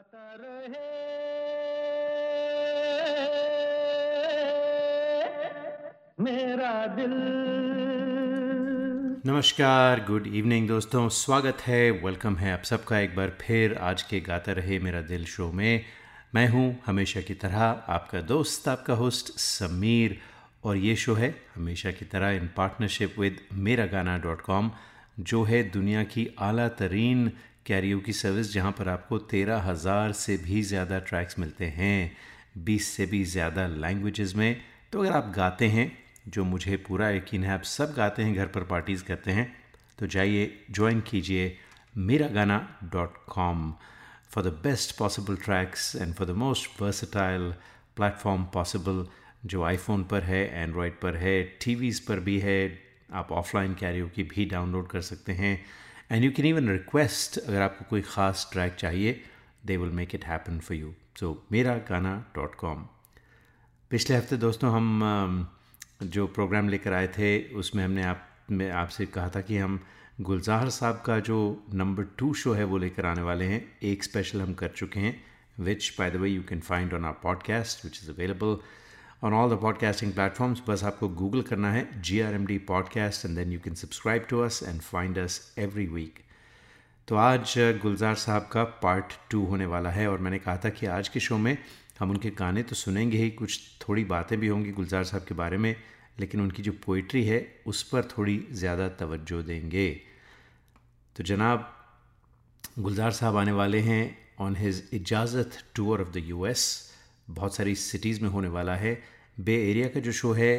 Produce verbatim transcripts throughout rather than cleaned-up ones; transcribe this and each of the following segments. गाता रहे मेरा दिल। नमस्कार, गुड इवनिंग दोस्तों, स्वागत है, वेलकम है आप सबका एक बार फिर आज के गाता रहे मेरा दिल शो में। मैं हूं हमेशा की तरह आपका दोस्त, आपका होस्ट समीर, और ये शो है हमेशा की तरह इन पार्टनरशिप विद मेरा गाना डॉट कॉम, जो है दुनिया की आला तरीन कैरियोकी सर्विस, जहाँ पर आपको तेरह हज़ार से भी ज़्यादा ट्रैक्स मिलते हैं बीस से भी ज़्यादा लैंग्वेजेस में। तो अगर आप गाते हैं, जो मुझे पूरा यकीन है आप सब गाते हैं, घर पर पार्टीज़ करते हैं, तो जाइए ज्वाइन कीजिए मेरा गाना dot com for the best possible tracks and for the most versatile platform possible, जो आईफोन पर है, एंड्रॉयड पर है, टीवीज़ पर भी है। आप ऑफलाइन कैरियोकी भी डाउनलोड कर सकते हैं and you can even request, अगर आपको कोई ख़ास ट्रैक चाहिए they will make it happen for you. So Mera गाना डॉट कॉम। पिछले हफ्ते दोस्तों हम जो प्रोग्राम लेकर आए थे उसमें हमने आप में आपसे कहा था कि हम गुलजार साहब का जो नंबर टू शो है वो लेकर आने वाले हैं। एक स्पेशल हम कर चुके हैं which by the way you can find on our podcast which is available on all the podcasting platforms. बस आपको गूगल करना है G R M D podcast and then you can subscribe to us and find us every week. तो आज गुलजार साहब का part two होने वाला है और मैंने कहा था कि आज के शो में हम उनके गाने तो सुनेंगे ही, कुछ थोड़ी बातें भी होंगी गुलजार साहब के बारे में, लेकिन उनकी जो पोइट्री है उस पर थोड़ी ज़्यादा तवज्जो देंगे। तो जनाब गुलजार साहब आने वाले हैं on his Ijazat tour of the U S, बहुत सारी सिटीज़ में होने वाला है। बे एरिया का जो शो है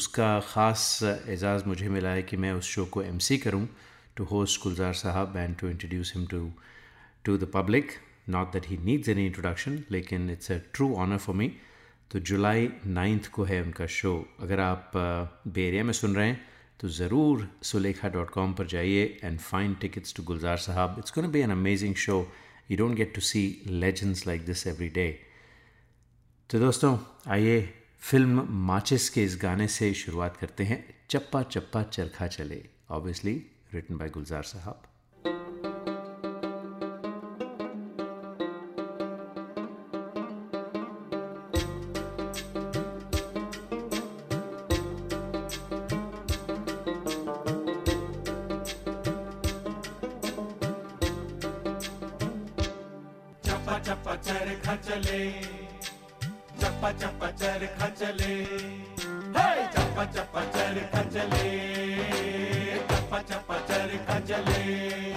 उसका ख़ास एजाज़ मुझे मिला है कि मैं उस शो को एम सी करूँ, टू होस्ट गुलजार साहब and to introduce him to to the public. Not that he needs any introduction, लेकिन it's a true honour for me. तो जुलाई नाइन्थ को है उनका शो। अगर आप बे एरिया में सुन रहे हैं तो ज़रूर सुलेखा डॉट कॉम पर जाइए and find tickets to Gulzar साहब। It's gonna be an amazing show, you don't get to see legends like this every day. तो दोस्तों आइए फिल्म माचिस के इस गाने से शुरुआत करते हैं, चप्पा चप्पा चरखा चले, ऑब्वियसली रिटन बाय गुलजार साहब। चप्पा चप्पा चरखा चले, चप्पा चप्पा चरखा चले, hey! चप्पा चप्पा चरखा चले, चप्पा चप्पा चरखा चले।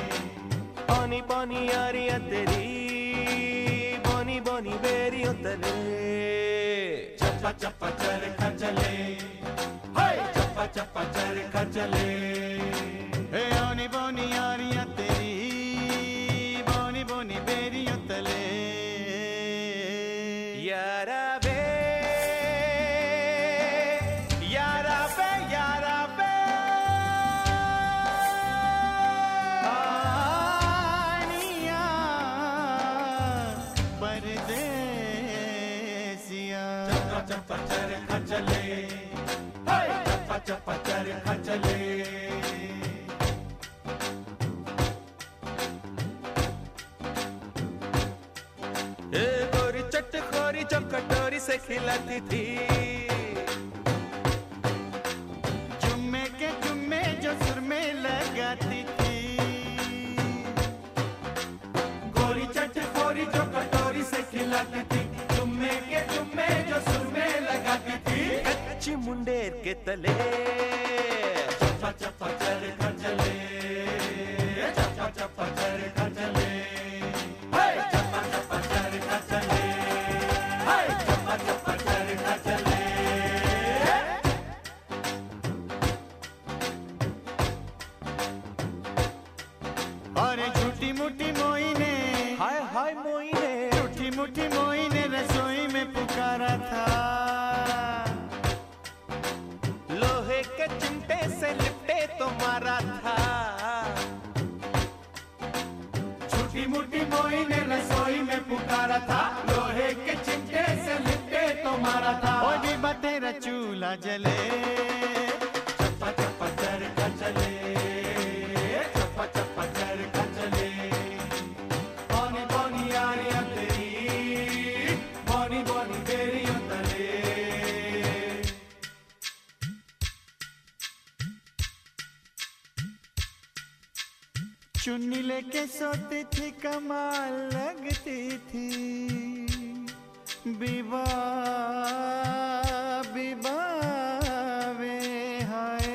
पानी पानी यारियां तेरी, बोनी बोनी बेरियों तले, चप्पा चप्पा चरखा चले, hey! चप्पा चप्पा चरखा चले। बोनी बोनी यारियां तेरी, बोनी बोनी बेरियों तले, यारा चप्पा चरखा चले। ए गोरी चटखोरी जो कटोरी से खिलाती थी, जुम्मे के जुम्मे जो सुर में लगाती थी, गोरी चटखोरी जो कटोरी से खिलाती थी, जुम्मे के जुम्मे जो सुर में लगाती थी, कच्ची मुंडेर के तले, चप्पा चप्पा चरखा चले, चप्पा चप्पा चरखा चले, चप्पा चप्पा चरखा चले, चप्पा चप्पा चरखा चले। अरे झूठी मूठी मोइने, हाय हाय मोइने, झूठी मूठी मोइने रसोई में पुकारा था, तुम्हारा था, छोटी मोटी मोई ने रसोई में पुकारा था, लोहे के चिमटे से लिपटे तुम्हारा था, वो भी बतेरा चूल्हा जले, चप्पा चप्पा चरखा चले, चप्पा चप्पा चरखा चले, बोनी बोनी यारियां तेरी। लेके सोती थी कमाल लगती थी, बीबा बीबा वे हाय।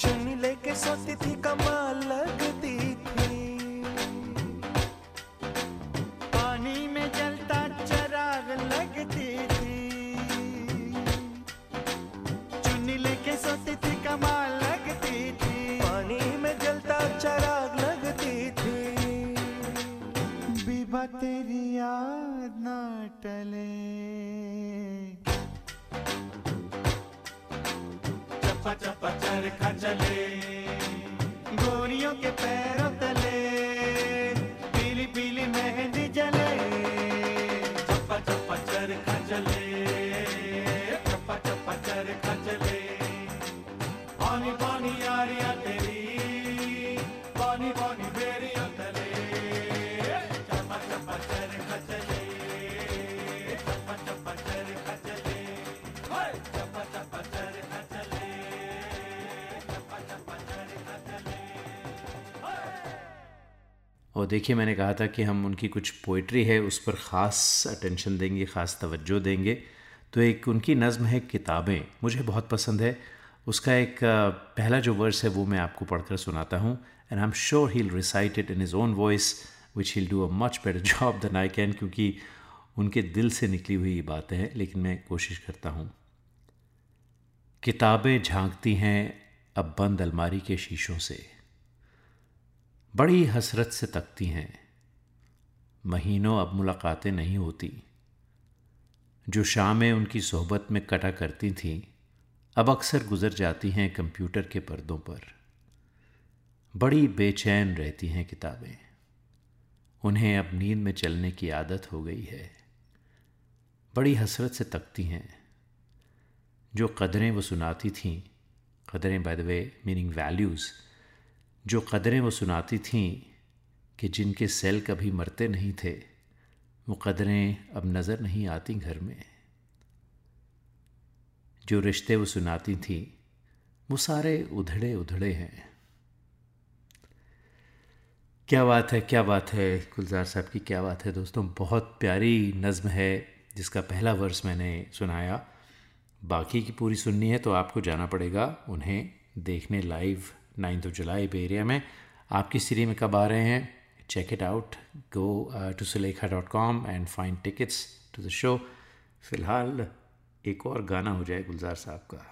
चुन्नी लेके सोती थी कमाल लगती थी, पानी में जलता चराग लगती थी। चुन्नी लेके सोती थी कमाल लगती थी, पानी में जलता चराग लगती थी। बीबा तेरी याद ना टले, चप्पा चप्पा चरखा चले गोरियों के पैरों तले, पीली पीली मेहंदी जले। चप्पा चप्पा चरखा चले, चप्पा चप्पा चरखा चले, पानी पानी यारिया तेरी, पानी पानी बेरिया तले। चप्पा चप्पा चरखा चले, चप्पा चप्पा चरखा चले, चप्पा चप्पा चरखा चले, चप्पा चप्पा चरखा चले। और देखिए मैंने कहा था कि हम उनकी कुछ पोइट्री है उस पर ख़ास अटेंशन देंगे, ख़ास तवज्जो देंगे। तो एक उनकी नज़म है किताबें, मुझे बहुत पसंद है। उसका एक पहला जो वर्स है वो मैं आपको पढ़कर सुनाता हूँ। And I am sure he will recite it in his own voice which he will do a much better job than I can, क्योंकि उनके दिल से निकली हुई ये बातें हैं, लेकिन मैं कोशिश करता हूँ। किताबें झांकती हैं अब बंद अलमारी के शीशों से, बड़ी हसरत से तकती हैं, महीनों अब मुलाकातें नहीं होती। जो शामें उनकी सोहबत में कटा करती थीं अब अक्सर गुजर जाती हैं कंप्यूटर के पर्दों पर। बड़ी बेचैन रहती हैं किताबें, उन्हें अब नींद में चलने की आदत हो गई है। बड़ी हसरत से तकती हैं। जो कदरें वो सुनाती थीं, कदरें by the way meaning values, जो कदरें वो सुनाती थीं कि जिनके सेल कभी मरते नहीं थे, वो कदरें अब नज़र नहीं आती घर में। जो रिश्ते वो सुनाती थीं वो सारे उधड़े उधड़े हैं। क्या बात है, क्या बात है गुलजार साहब की, क्या बात है दोस्तों। बहुत प्यारी नज़म है जिसका पहला वर्स मैंने सुनाया। बाकी की पूरी सुननी है तो आपको जाना पड़ेगा उन्हें देखने live ninth of July Bay Area में। आप किस सीरीज में कब आ रहे हैं, check it out, go uh, to suleikha dot com and find tickets to the show. फिलहाल एक और गाना हो जाए गुलजार साहब का।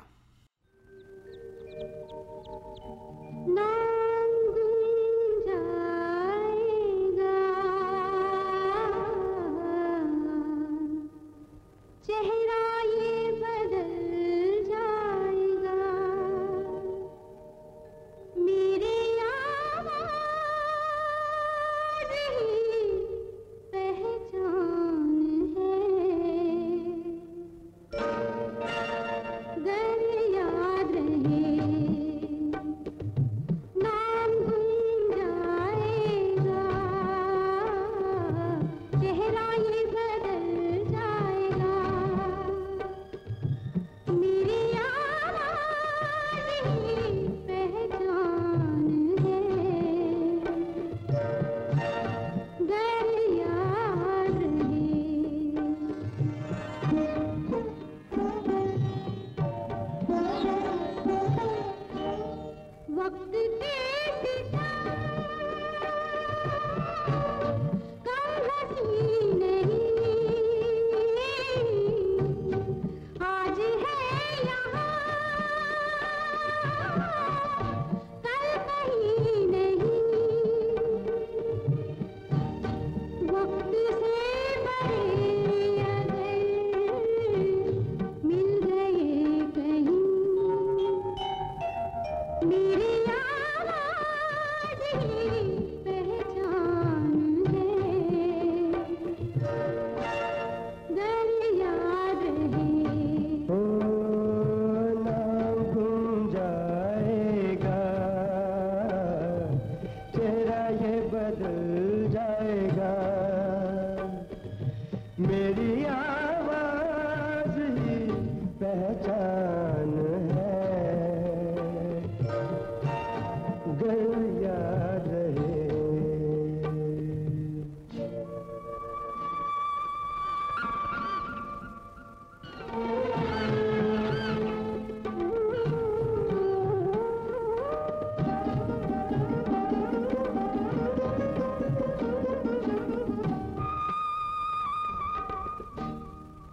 Girl, yaad rahe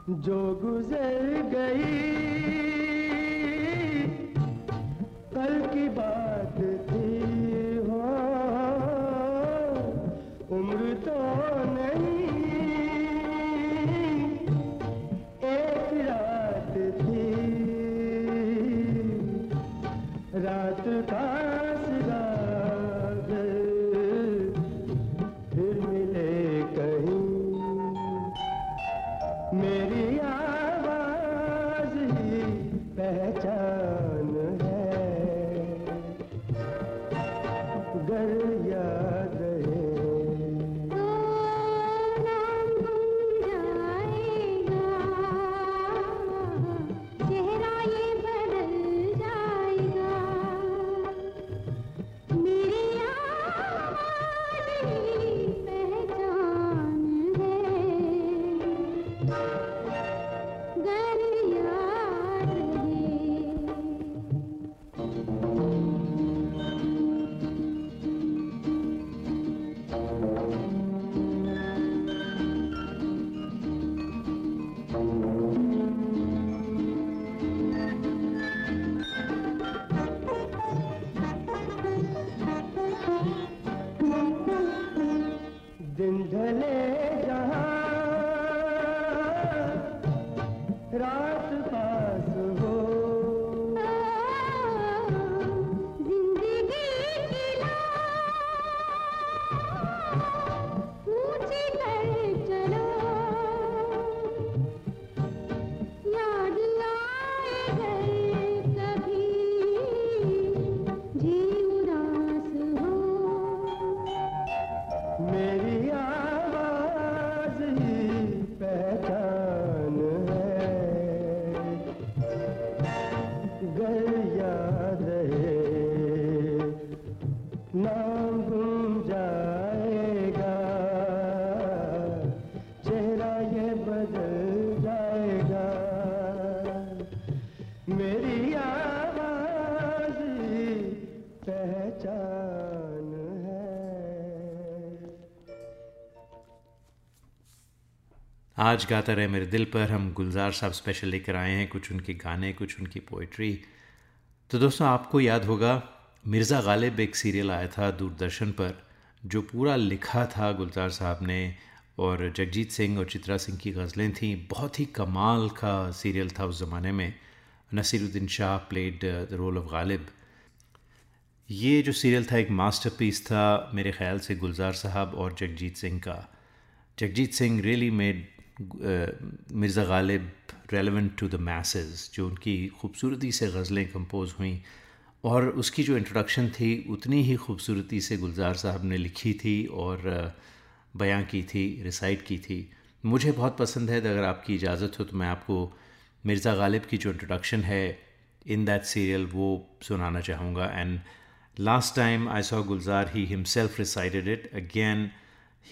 जो गुजर गई कल की बात थी, हो उम्र तो नहीं एक रात थी, रात का आज गाता रहे मेरे दिल पर। हम गुलजार साहब स्पेशल लेकर आए हैं, कुछ उनके गाने कुछ उनकी पोइट्री। तो दोस्तों आपको याद होगा मिर्ज़ा गालिब एक सीरियल आया था दूरदर्शन पर जो पूरा लिखा था गुलजार साहब ने, और जगजीत सिंह और चित्रा सिंह की गज़लें थीं। बहुत ही कमाल का सीरियल था उस ज़माने में। Naseeruddin Shah played the role of Ghalib. ये जो सीरियल था एक मास्टरपीस था मेरे ख़्याल से गुलजार साहब और जगजीत सिंह का। Jagjit Singh really made Mirza Ghalib relevant to the masses. जो उनकी खूबसूरती से गज़लें कंपोज़ हुई और उसकी जो इंट्रोडक्शन थी उतनी ही खूबसूरती से गुलजार साहब ने लिखी थी और बयां की थी, रिसाइट की थी। मुझे बहुत पसंद है। अगर आपकी इजाज़त हो तो मैं आपको मिर्ज़ा गालिब की जो इंट्रोडक्शन है इन दैट सीरियल वो सुनाना चाहूँगा। And last time I saw Gulzar he himself recited it again.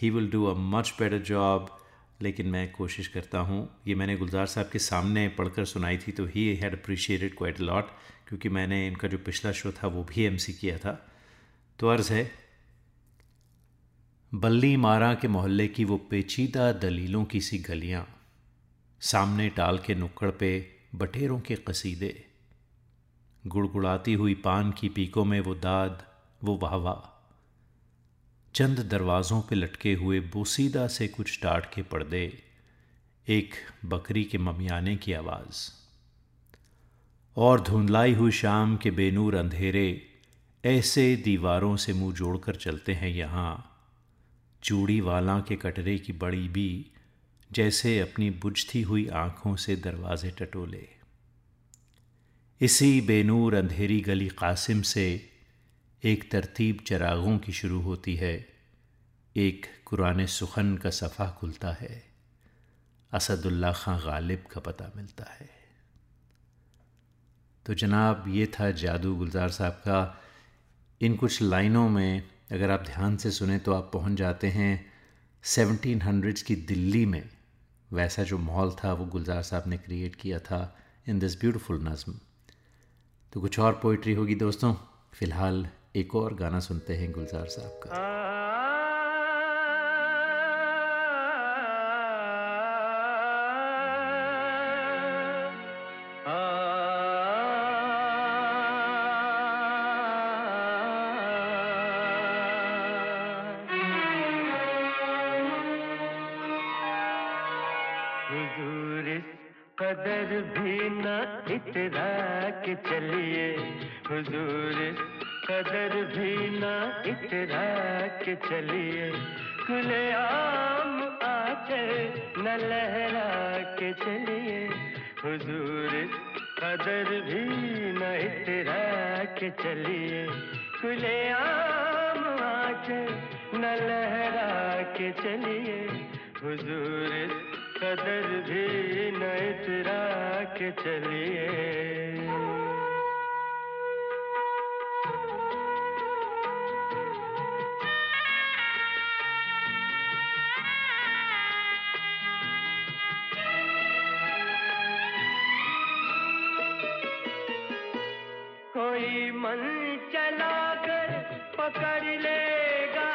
He will do a much better job, लेकिन मैं कोशिश करता हूँ। ये मैंने गुलजार साहब के सामने पढ़कर सुनाई थी तो he had appreciated quite a lot, क्योंकि मैंने इनका जो पिछला शो था वो भी एमसी किया था। तो अर्ज़ है, बल्ली मारा के मोहल्ले की वो पेचीदा दलीलों की सी गलियाँ, सामने टाल के नुक्कड़ पे बटेरों के कसीदे, गुड़गुड़ाती हुई पान की पीकों में वो दाद वो वाहवाह, चंद दरवाज़ों पे लटके हुए बोसीदा से कुछ टाट के पर्दे, एक बकरी के ममियाने की आवाज़, और धुंधलाई हुई शाम के बेनूर अंधेरे, ऐसे दीवारों से मुंह जोड़कर चलते हैं यहाँ, चूड़ी वाला के कटरे की बड़ी बी जैसे अपनी बुझती हुई आँखों से दरवाजे टटोले। इसी बेनूर अंधेरी गली कासिम से एक तरतीब चरागों की शुरू होती है, एक कुरान सुखन का सफ़ा खुलता है, असदुल्ला खां गालिब का पता मिलता है। तो जनाब ये था जादू गुलजार साहब का। इन कुछ लाइनों में अगर आप ध्यान से सुने तो आप पहुंच जाते हैं सेवनटीन हंड्रेड्स की दिल्ली में। वैसा जो माहौल था वो गुलजार साहब ने क्रिएट किया था इन दिस ब्यूटीफुल नज़्म। तो कुछ और पोइट्री होगी दोस्तों। फ़िलहाल एक और गाना सुनते हैं गुलजार साहब का। हुजूर इस कदर भी न इतरा के चलिए, हुजूर इस कदर भी न इतरा के चलिए, खुले आम आचे न लहरा के चलिए, हुजूर इस कदर भी न इतरा के चलिए, खुले आम आचे न लहरा के चलिए, हुजूर इस कदर भी न इतरा के चलिए। कोई मन चला कर पकड़ लेगा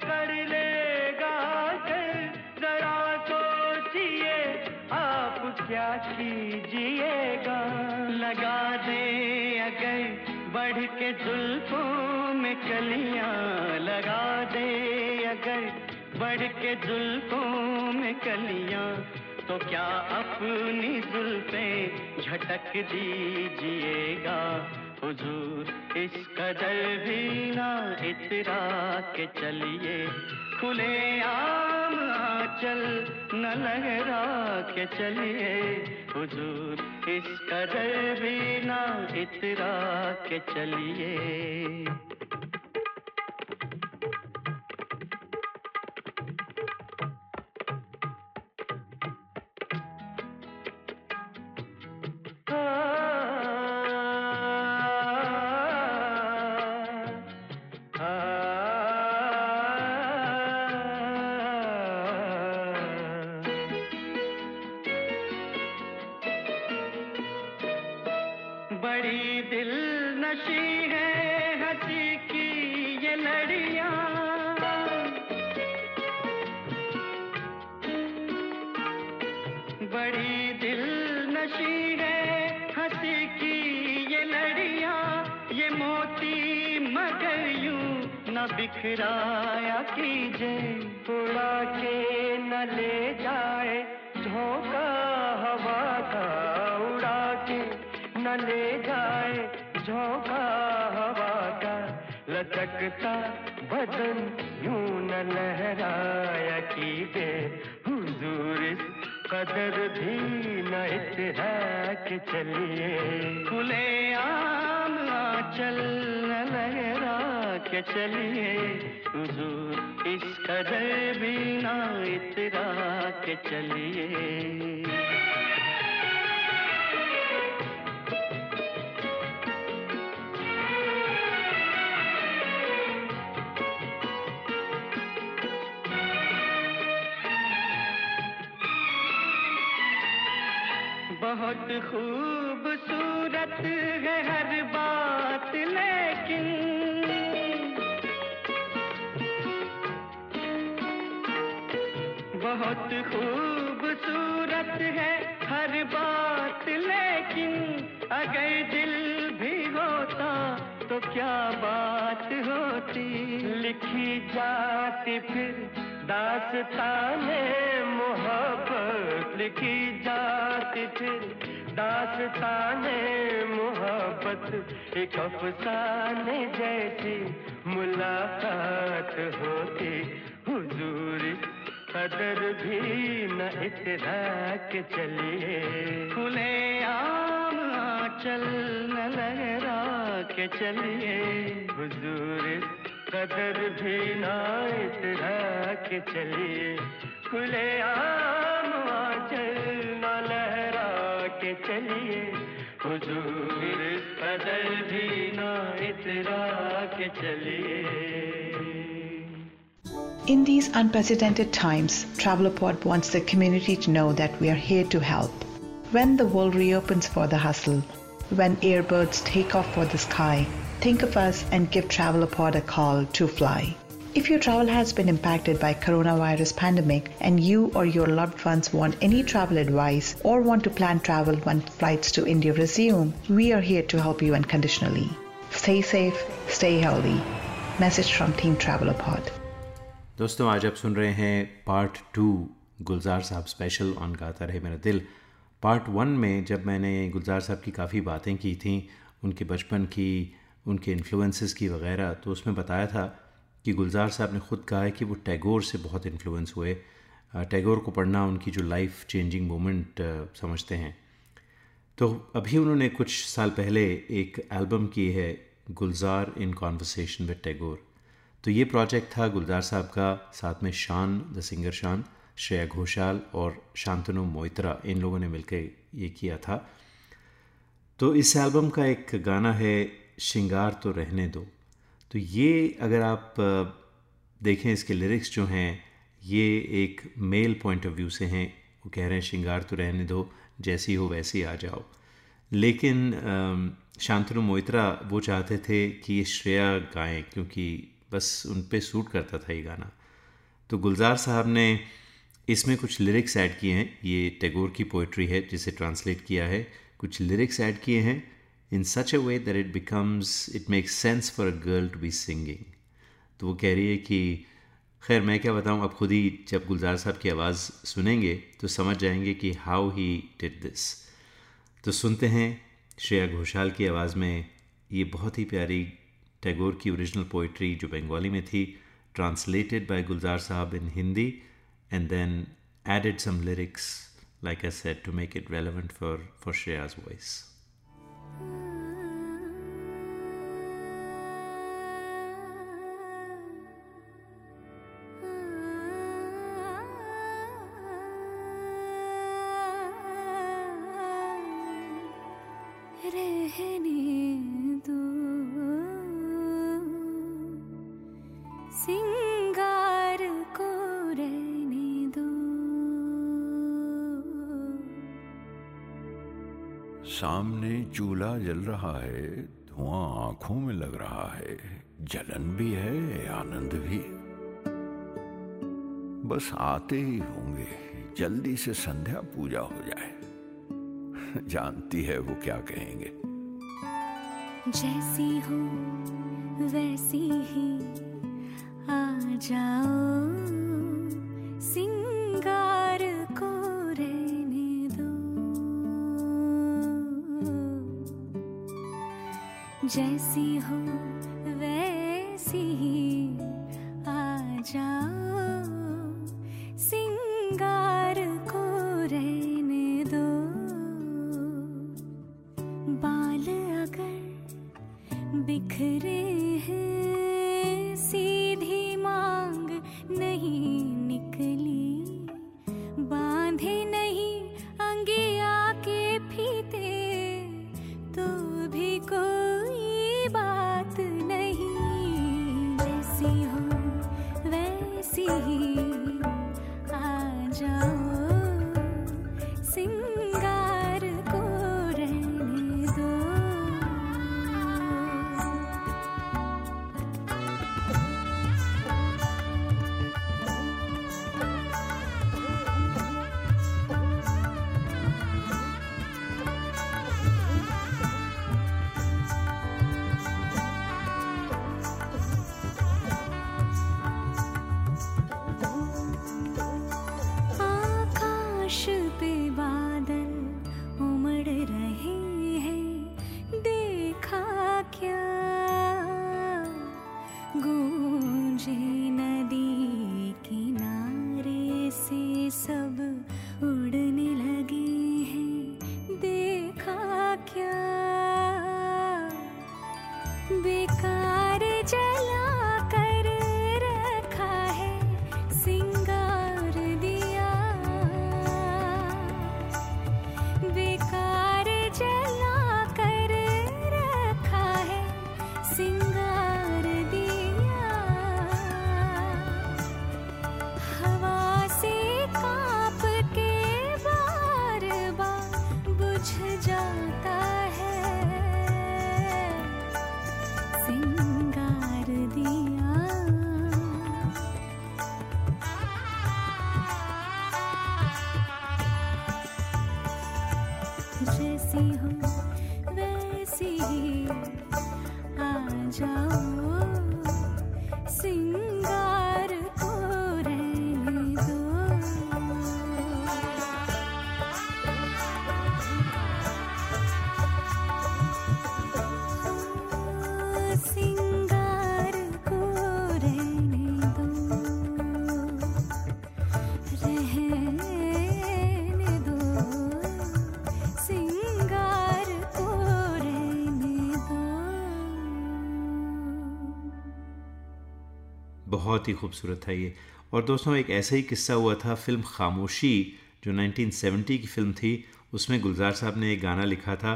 कर लेगा कर, जरा सोचिए आप क्या कीजिएगा, लगा दे अगर बढ़ के जुल्फों में कलियां, लगा दे अगर बढ़ के जुल्फों में कलियां, तो क्या अपनी जुल्फे झटक दीजिएगा, हुजूर इस कदर भी ना इतरा के चलिए, खुले आम आंचल न लहरा के चलिए, हुजूर इस कदर भी ना इतरा के चलिए। बिखराया कीजे उड़ा के न ले जाए झोंका हवा का, उड़ा के न ले जाए झोंका हवा का, लचकता बदन यूं न लहराया कीजे, हुजूर इस कदर भी न इतरा के चलिए, खुले आम आंचल न लहरा के चलिए, हुजूर इस कदर भी ना इतरा के चलिए। बहुत खूबसूरत है हर बात लेकिन, बहुत खूबसूरत है हर बात लेकिन, अगर दिल भी होता तो क्या बात होती, लिखी जाती फिर दास्ताने मोहब्बत, लिखी जाती फिर दास्ताने मोहब्बत, एक अफसाने जैसी मुलाकात होती, हुजूर इस कदर भी न इतरा के चलिए, खुले आम आंचल न लहरा के चलिए, हुजूर इस कदर भी ना इतरा के चलिए, खुले आम आंचल न लहरा के चलिए, हुजूर इस कदर भी ना इतरा के चलिए। In these unprecedented times, TravelAport wants the community to know that we are here to help. When the world reopens for the hustle, when airbirds take off for the sky, think of us and give TravelAport a call to fly. If your travel has been impacted by coronavirus pandemic and you or your loved ones want any travel advice or want to plan travel when flights to India resume, we are here to help you unconditionally. Stay safe, stay healthy. Message from Team Traveler Pod. दोस्तों, आज आप सुन रहे हैं part two Gulzar साहब special on गाता रहे मेरा दिल. पार्ट वन में जब मैंने गुलजार साहब की काफ़ी बातें की थी, उनके बचपन की, उनके इन्फ्लुएंसेस की वगैरह, तो उसमें बताया था कि गुलजार साहब ने ख़ुद कहा है कि वो टैगोर से बहुत इन्फ्लुएंस हुए. टैगोर को पढ़ना उनकी जो लाइफ चेंजिंग मोमेंट समझते हैं. तो अभी उन्होंने कुछ साल पहले एक एल्बम की है, Gulzar in conversation with Tagore. तो ये प्रोजेक्ट था गुलजार साहब का, साथ में शान द सिंगर, शान, श्रेया घोषाल और शांतनु मोइत्रा, इन लोगों ने मिलकर ये किया था. तो इस एल्बम का एक गाना है श्रृंगार तो रहने दो. तो ये अगर आप देखें, इसके लिरिक्स जो हैं ये एक मेल पॉइंट ऑफ व्यू से हैं. वो कह रहे हैं श्रृंगार तो रहने दो, जैसी हो वैसी आ जाओ. लेकिन शांतनु मोइत्रा वो चाहते थे कि ये श्रेया गाएं, क्योंकि बस उन पे सूट करता था ये गाना. तो गुलजार साहब ने इसमें कुछ लिरिक्स ऐड किए हैं. ये टैगोर की पोइट्री है जिसे ट्रांसलेट किया है. कुछ लिरिक्स ऐड किए हैं in such a way that it becomes it makes sense for a girl to be singing. तो वो कह रही है कि खैर मैं क्या बताऊं, आप खुद ही जब गुलजार साहब की आवाज़ सुनेंगे तो समझ जाएंगे कि हाउ ही डिड दिस. तो सुनते हैं श्रेया घोषाल की आवाज़ में ये बहुत ही प्यारी टैगोर की ओरिजिनल पोइट्री जो बंगाली में थी, ट्रांसलेटेड बाय गुलजार साहब in Hindi, and then added some lyrics like I said to make it relevant for for Shreya's voice. सामने चूल्हा जल रहा है, धुआं आंखों में लग रहा है, जलन भी है आनंद भी. बस आते ही होंगे, जल्दी से संध्या पूजा हो जाए. जानती है वो क्या कहेंगे. जैसी हो वैसी ही आ जाओ, सिंगार को जैसी हो वैसी ही आ जाओ, सिंगार को रहने दो. बाल अगर बिखरे हैं, सीधी मांग नहीं निकली, बांधे नहीं अंगिया के फीते, तो भी को जैसी हो वैसी ही आ बहुत ही खूबसूरत था ये। और दोस्तों एक ऐसा ही किस्सा हुआ था फिल्म खामोशी जो उन्नीस सौ सत्तर की फिल्म थी, उसमें गुलजार साहब ने एक गाना लिखा था,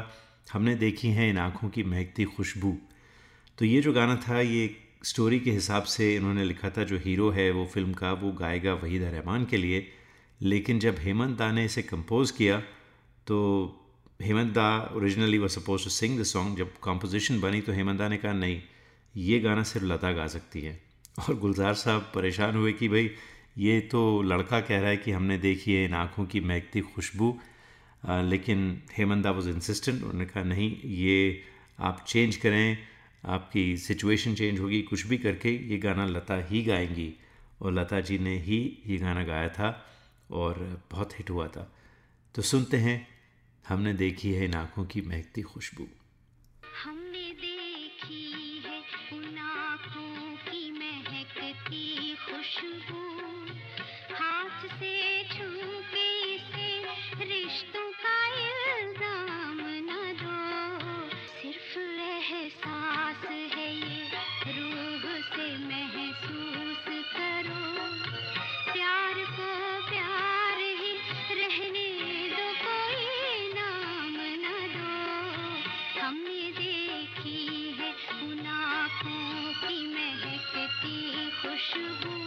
हमने देखी है इन आँखों की महकती खुशबू। तो ये जो गाना था ये स्टोरी के हिसाब से इन्होंने लिखा था, जो हीरो है वो फिल्म का वो गाएगा वहीद रहमान के लिए, लेकिन जब हेमंत दा ने इसे कंपोज़ किया तो Hemant da originally was supposed to sing the song. जब कंपोजिशन बनी तो हेमंत दा ने कहा नहीं, ये गाना सिर्फ लता गा सकती है। और गुलजार साहब परेशान हुए कि भाई ये तो लड़का कह रहा है कि हमने देखी है इन आँखों की महकती खुशबू, लेकिन हेमंत दा वाज इंसिस्टेंट, उन्होंने कहा नहीं ये आप चेंज करें, आपकी सिचुएशन चेंज होगी, कुछ भी करके ये गाना लता ही गाएंगी। और लता जी ने ही ये गाना गाया था और बहुत हिट हुआ था। तो सुनते हैं हमने देखी है इन आँखों की महकती खुशबू। हाथ से छू के इसे रिश्तों का इल्जाम न दो, सिर्फ एहसास है ये रूह से महसूस करो, प्यार को प्यार ही रहने दो, कोई नाम न दो। हमने देखी है उन आँखों की महकती खुशबू,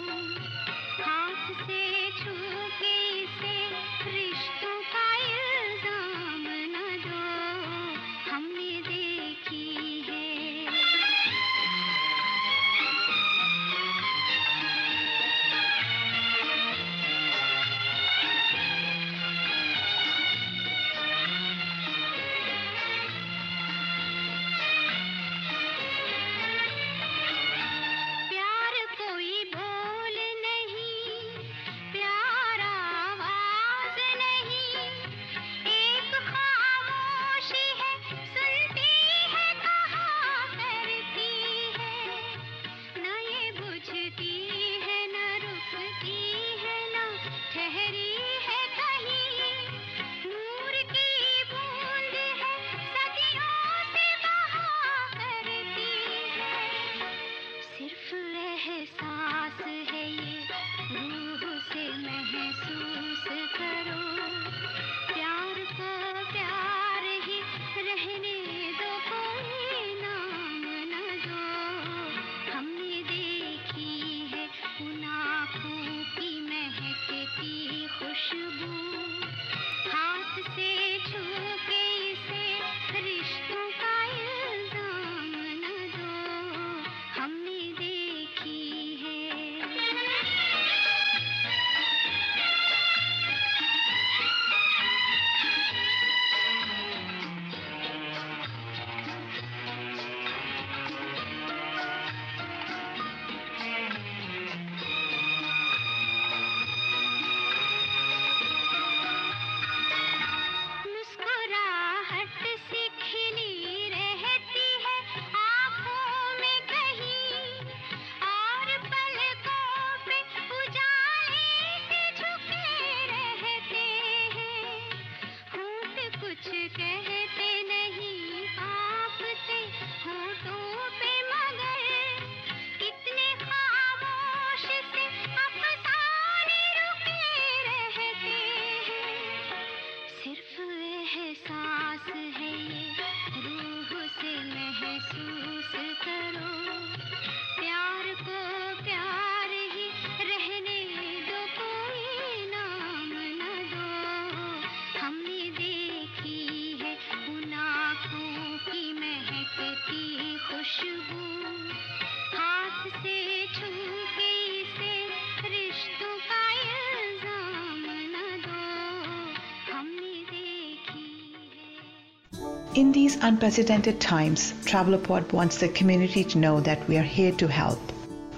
In these unprecedented times, TravelAport wants the community to know that we are here to help.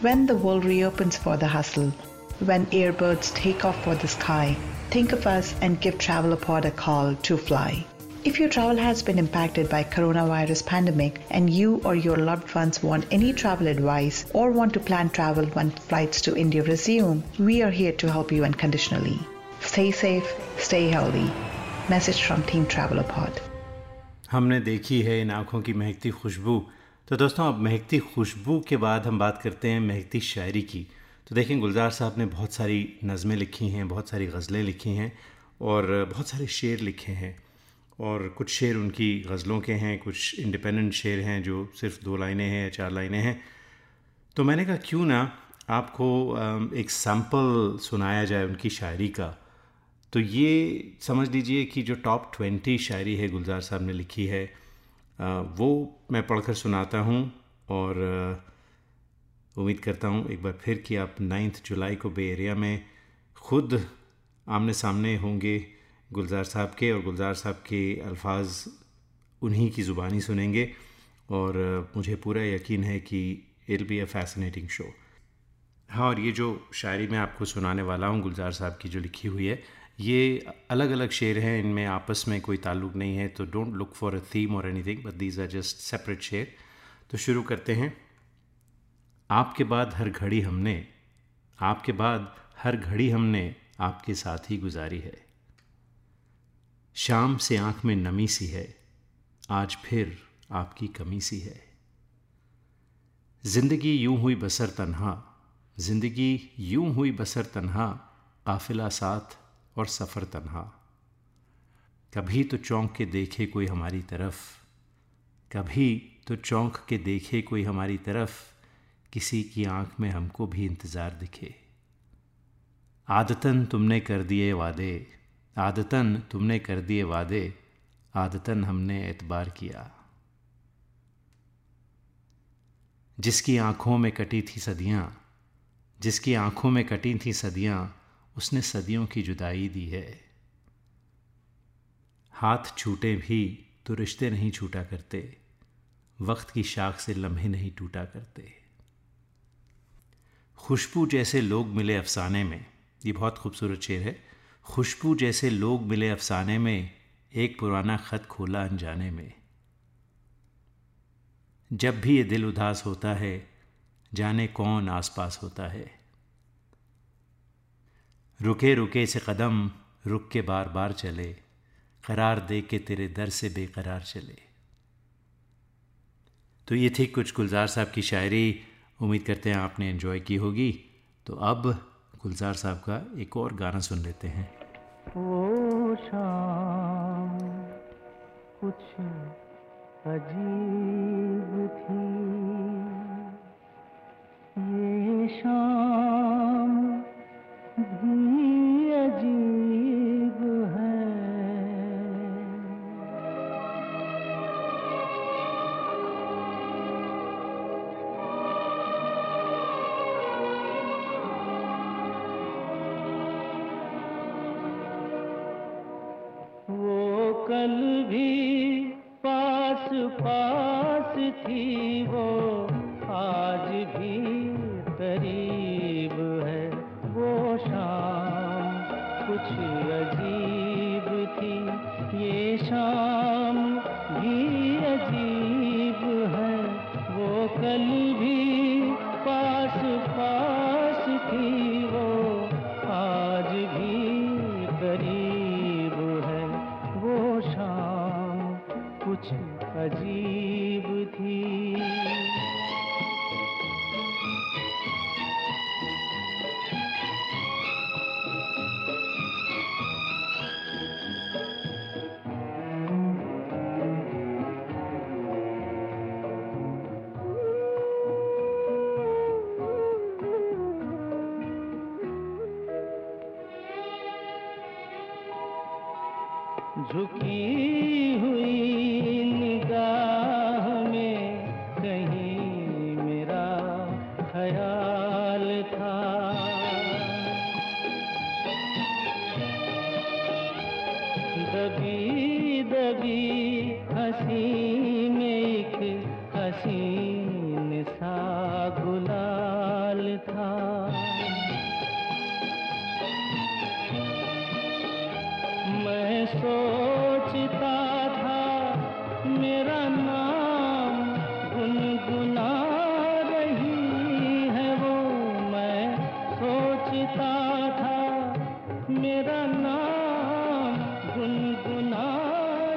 When the world reopens for the hustle, when airbirds take off for the sky, think of us and give TravelAport a call to fly. If your travel has been impacted by coronavirus pandemic and you or your loved ones want any travel advice or want to plan travel when flights to India resume, we are here to help you unconditionally. Stay safe, stay healthy. Message from Team TravelAport. हमने देखी है इन आँखों की महकती खुशबू। तो दोस्तों, अब महकती खुशबू के बाद हम बात करते हैं महकती शायरी की। तो देखें, गुलजार साहब ने बहुत सारी नज़में लिखी हैं, बहुत सारी गज़लें लिखी हैं और बहुत सारे शेर लिखे हैं। और कुछ शेर उनकी गज़लों के हैं, कुछ इंडिपेंडेंट शेर हैं जो सिर्फ दो लाइनें हैं या चार लाइनें हैं। तो मैंने कहा क्यों ना आपको एक सैम्पल सुनाया जाए उनकी शायरी का। तो ये समझ लीजिए कि जो टॉप ट्वेंटी शायरी है गुलजार साहब ने लिखी है वो मैं पढ़कर सुनाता हूँ और उम्मीद करता हूँ एक बार फिर कि आप नाइन्थ जुलाई को बे एरिया में ख़ुद आमने सामने होंगे गुलजार साहब के, और गुलजार साहब के अल्फाज उन्हीं की ज़ुबानी सुनेंगे। और मुझे पूरा यकीन है कि it will be a fascinating show. हाँ, और ये जो शायरी मैं आपको सुनाने वाला हूँ गुलजार साहब की जो लिखी हुई है, ये अलग अलग शेर हैं, इनमें आपस में कोई ताल्लुक़ नहीं है। तो don't look for a theme और anything but these are just separate sher. तो शुरू करते हैं। आपके बाद हर घड़ी हमने आपके बाद हर घड़ी हमने आपके साथ ही गुजारी है। शाम से आँख में नमी सी है, आज फिर आपकी कमी सी है। ज़िंदगी यूं हुई बसर तन्हा ज़िंदगी यूं हुई बसर तन्हा काफिला साथ और सफ़र तन्हा। कभी तो चौंक के देखे कोई हमारी तरफ कभी तो चौंक के देखे कोई हमारी तरफ किसी की आंख में हमको भी इंतज़ार दिखे। आदतन तुमने कर दिए वादे आदतन तुमने कर दिए वादे आदतन हमने एतबार किया। जिसकी आंखों में कटी थी सदियाँ जिसकी आंखों में कटी थी सदियाँ उसने सदियों की जुदाई दी है। हाथ छूटे भी तो रिश्ते नहीं छूटा करते वक्त की शाख से लम्हे नहीं टूटा करते। खुशबू जैसे लोग मिले अफसाने में, ये बहुत खूबसूरत शेर है। खुशबू जैसे लोग मिले अफसाने में एक पुराना खत खोला अनजाने में। जब भी ये दिल उदास होता है जाने कौन आसपास होता है। रुके रुके से कदम रुक के बार बार चले करार दे के तेरे दर से बेकरार चले। तो ये थी कुछ गुलजार साहब की शायरी। उम्मीद करते हैं आपने एंजॉय की होगी। तो अब गुलजार साहब का एक और गाना सुन लेते हैं। ओ शाम कुछ अजीब थी ये शाम भी अजीब है। वो कल भी पास पास थी वो आज भी करीब है। वो शाम कुछ अजीब थी ये शाम भी अजीब है। वो कल भी पास पास थी वो आज भी करीब है। वो शाम कुछ अजीब थी। झुकी हुई निगाह में कहीं मेरा ख्याल था। दबी दबी हंस हसी में एक हसीन सा गुलाल था। मैं सोचता था मेरा नाम गुनगुना रही है वो, मैं सोचता था मेरा नाम गुनगुना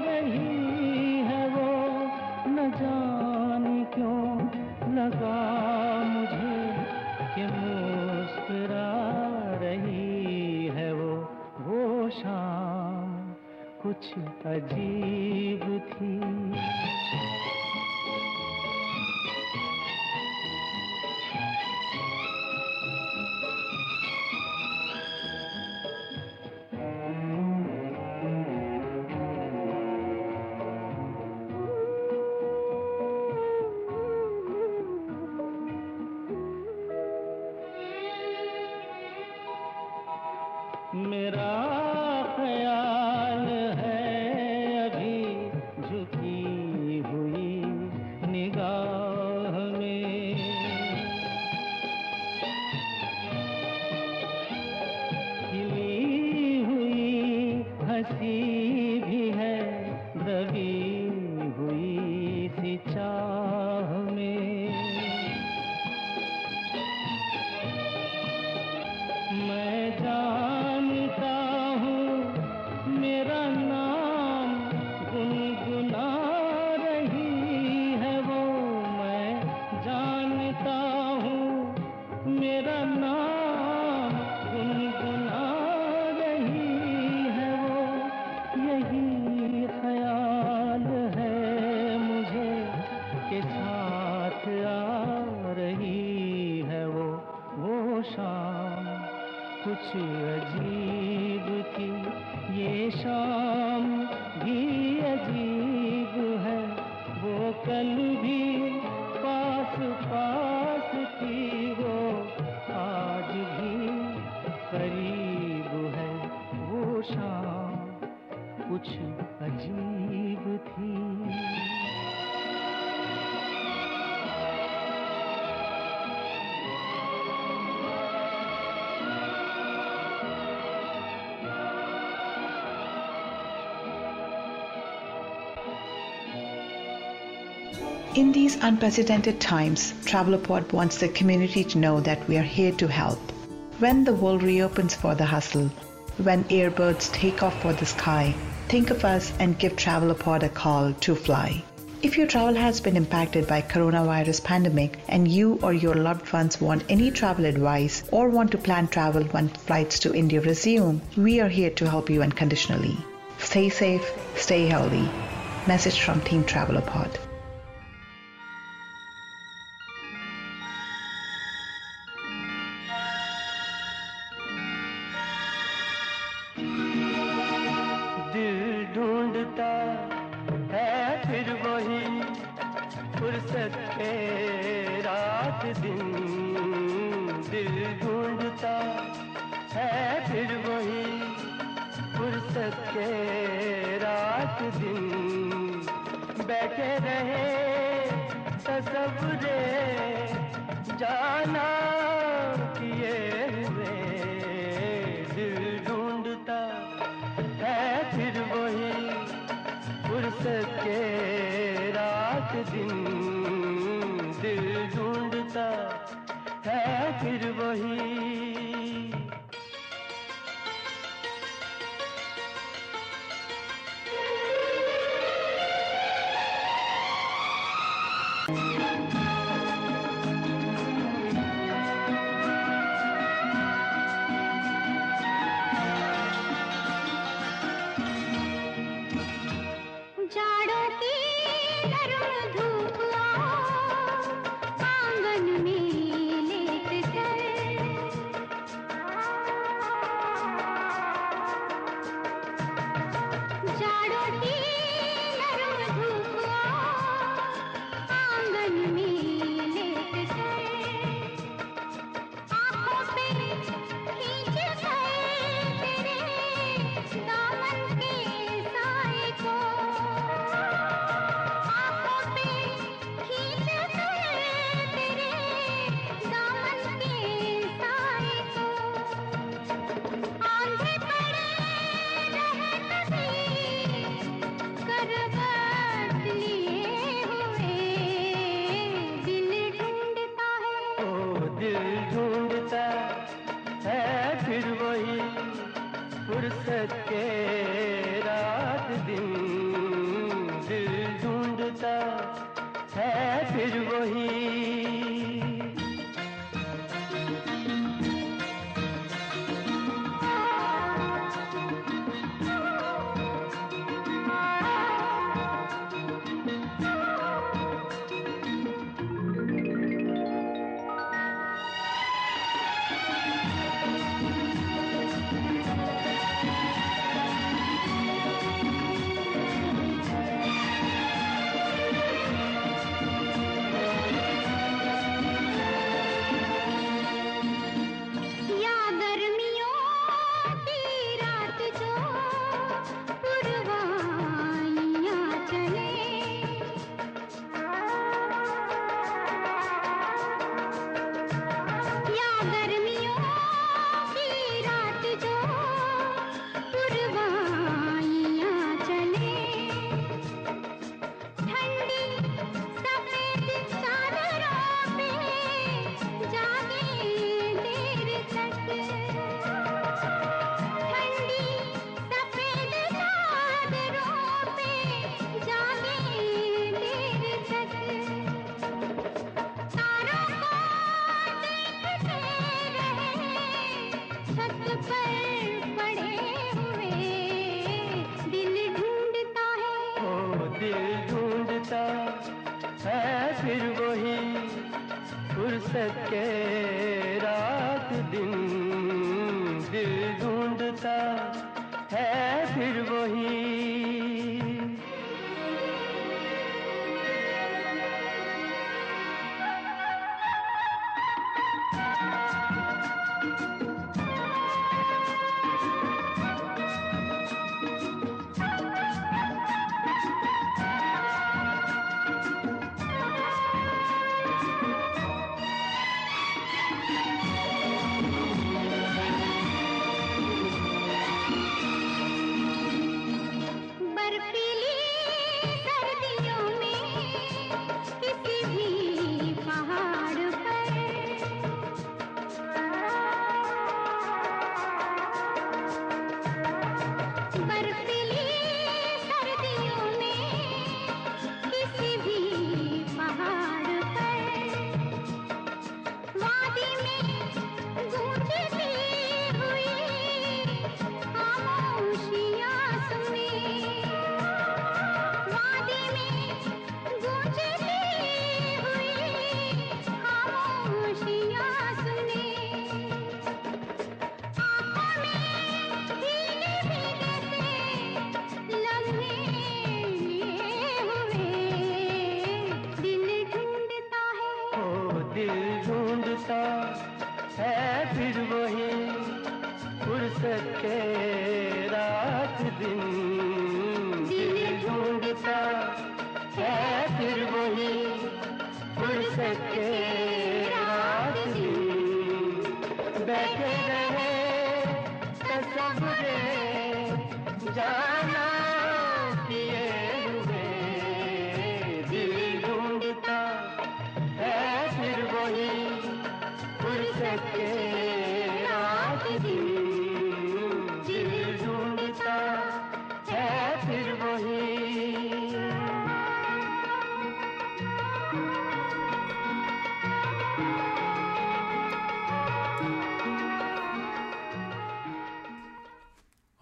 रही है वो, न जाने क्यों लगा मुझे कि मुस्कुरा रही है वो। वो शाम कुछ अजीब थी, मेरा ख्याल है अभी झुकी हुई निगाह में, खिली हुई हंसी भी है दबी हुई सी चाह में। मैं जा कुछ अजीब थी ये शाम भी अजीब है, वो कल भी पास पास थी वो आज भी करीब है। वो शाम कुछ अजीब थी। In these unprecedented times, Travelapod wants the community to know that we are here to help. When the world reopens for the hustle, when airbirds take off for the sky, think of us and give Travelapod a call to fly. If your travel has been impacted by coronavirus pandemic and you or your loved ones want any travel advice or want to plan travel when flights to India resume, we are here to help you unconditionally. Stay safe, stay healthy. Message from Team Travelapod. फिर वही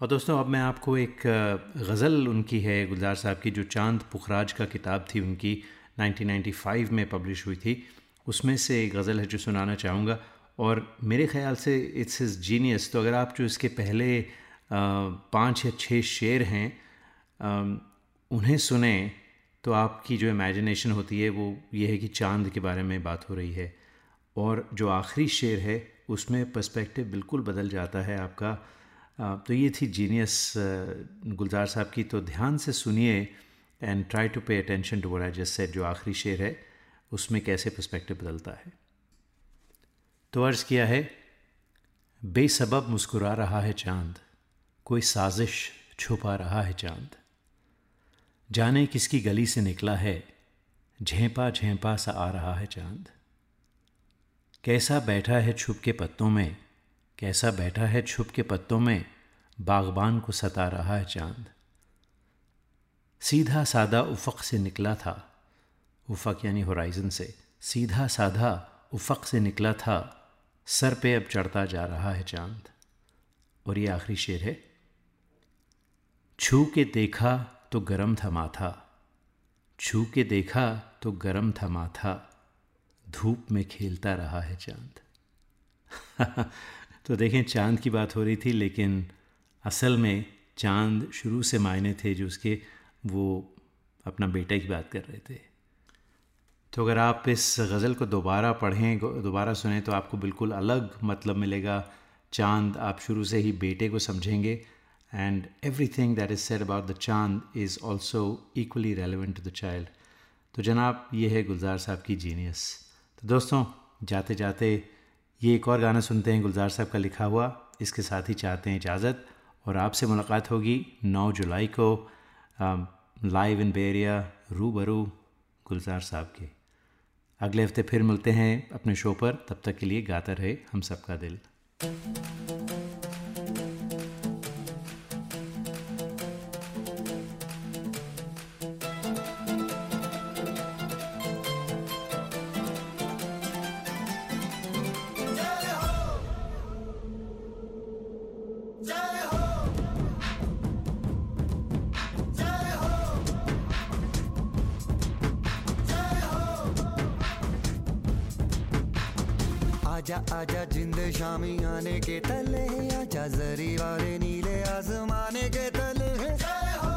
और दोस्तों अब मैं आपको एक गज़ल उनकी है गुलजार साहब की, जो चांद पुखराज का किताब थी उनकी नाइनटीन नाइंटी फाइव में पब्लिश हुई थी, उसमें से एक गज़ल है जो सुनाना चाहूँगा। और मेरे ख़्याल से इट्स इज़ जीनियस। तो अगर आप जो इसके पहले पाँच या छः शेर हैं उन्हें सुने तो आपकी जो इमेजिनेशन होती है वो ये है कि चांद के बारे में बात हो रही है, और जो आखिरी शेर है उसमें पर्सपेक्टिव बिल्कुल बदल जाता है आपका। तो ये थी जीनियस गुलजार साहब की। तो ध्यान से सुनिए and try to pay attention to what I just said, जो आखिरी शेर है उसमें कैसे पर्सपेक्टिव बदलता है। तो अर्ज़ किया है, बेसबब मुस्कुरा रहा है चांद, कोई साजिश छुपा रहा है चांद, जाने किसकी गली से निकला है, झेंपा झेंपा सा आ रहा है चांद, कैसा बैठा है छुप के पत्तों में, कैसा बैठा है छुप के पत्तों में, बागबान को सता रहा है चांद, सीधा सादा उफ़क़ से निकला था, उफ़क यानी होराइज़न से, सीधा साधा उफ़क से निकला था, सर पे अब चढ़ता जा रहा है चाँद। और ये आखिरी शेर है, छू के देखा तो गरम था माथा, छू के देखा तो गरम था माथा, धूप में खेलता रहा है चाँद। तो देखें, चाँद की बात हो रही थी, लेकिन असल में चाँद शुरू से मायने थे जो उसके वो अपना बेटे की बात कर रहे थे। तो अगर आप इस गज़ल को दोबारा पढ़ें, दोबारा सुनें, तो आपको बिल्कुल अलग मतलब मिलेगा। चाँद आप शुरू से ही बेटे को समझेंगे, and everything that is said about the chand is also equally relevant to the child. तो जनाब, ये है गुलजार साहब की जीनियस। तो दोस्तों, जाते जाते ये एक और गाना सुनते हैं गुलजार साहब का लिखा हुआ। इसके साथ ही चाहते हैं इजाज़त, और आपसे मुलाकात होगी नौ जुलाई को लाइव इन बेरिया रूबरू गुलजार साहब के। अगले हफ्ते फिर मिलते हैं अपने शो पर, तब तक के लिए गाता रहे हम सबका दिल। आजा आजा जिंद शामी आने के तले, आजा जरी वाले नीले आसमाने के तले, जय हो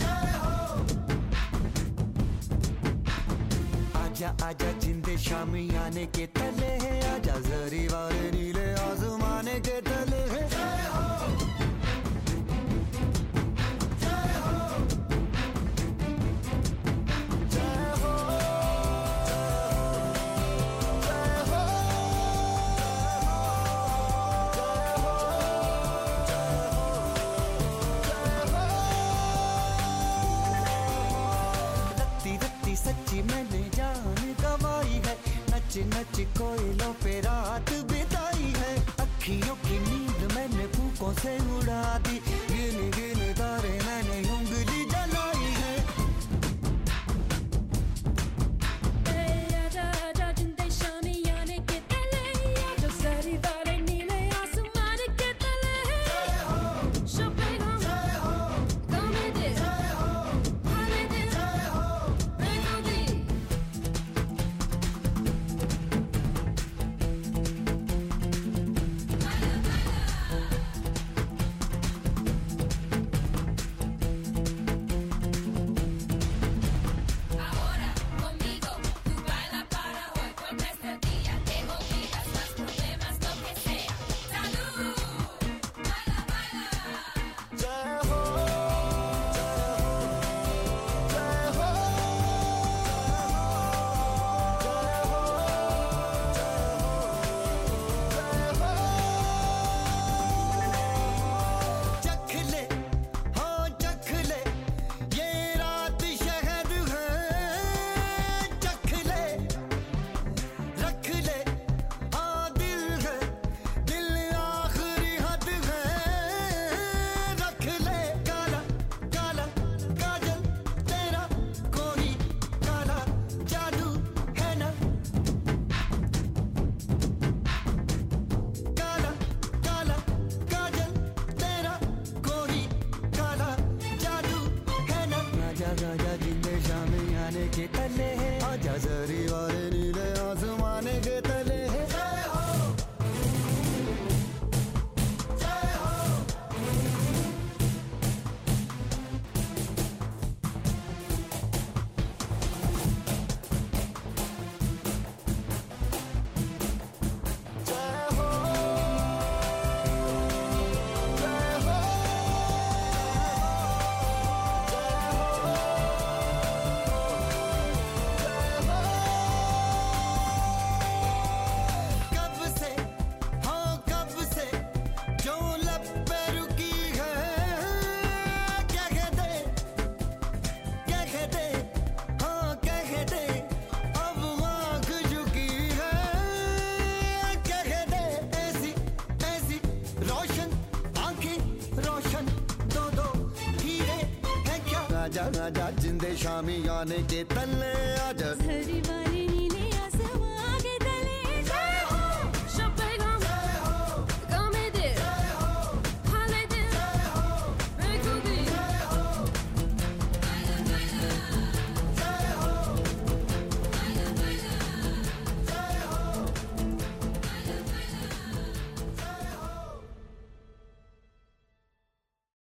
जय हो। आजा आजा जिंद शामी आने के तले, आजा जरी वाले नीले आसमाने के तले, जय हो जय हो जय हो। सच्ची मैंने जान गवाई है, नच नच कोयलों पे रात बिताई है, अखियों की नींद मैंने फूकों से उड़ा दी, गिन गिन तारे मैंने उंगली जलाई है। आजा आजा जिंदे शामी आने के तले, आजा सारी तारे नीले आसमान के तले, जय हो जय हो जय हो जय हो। आजा आजा जिंदे शामी आने के तले आजा।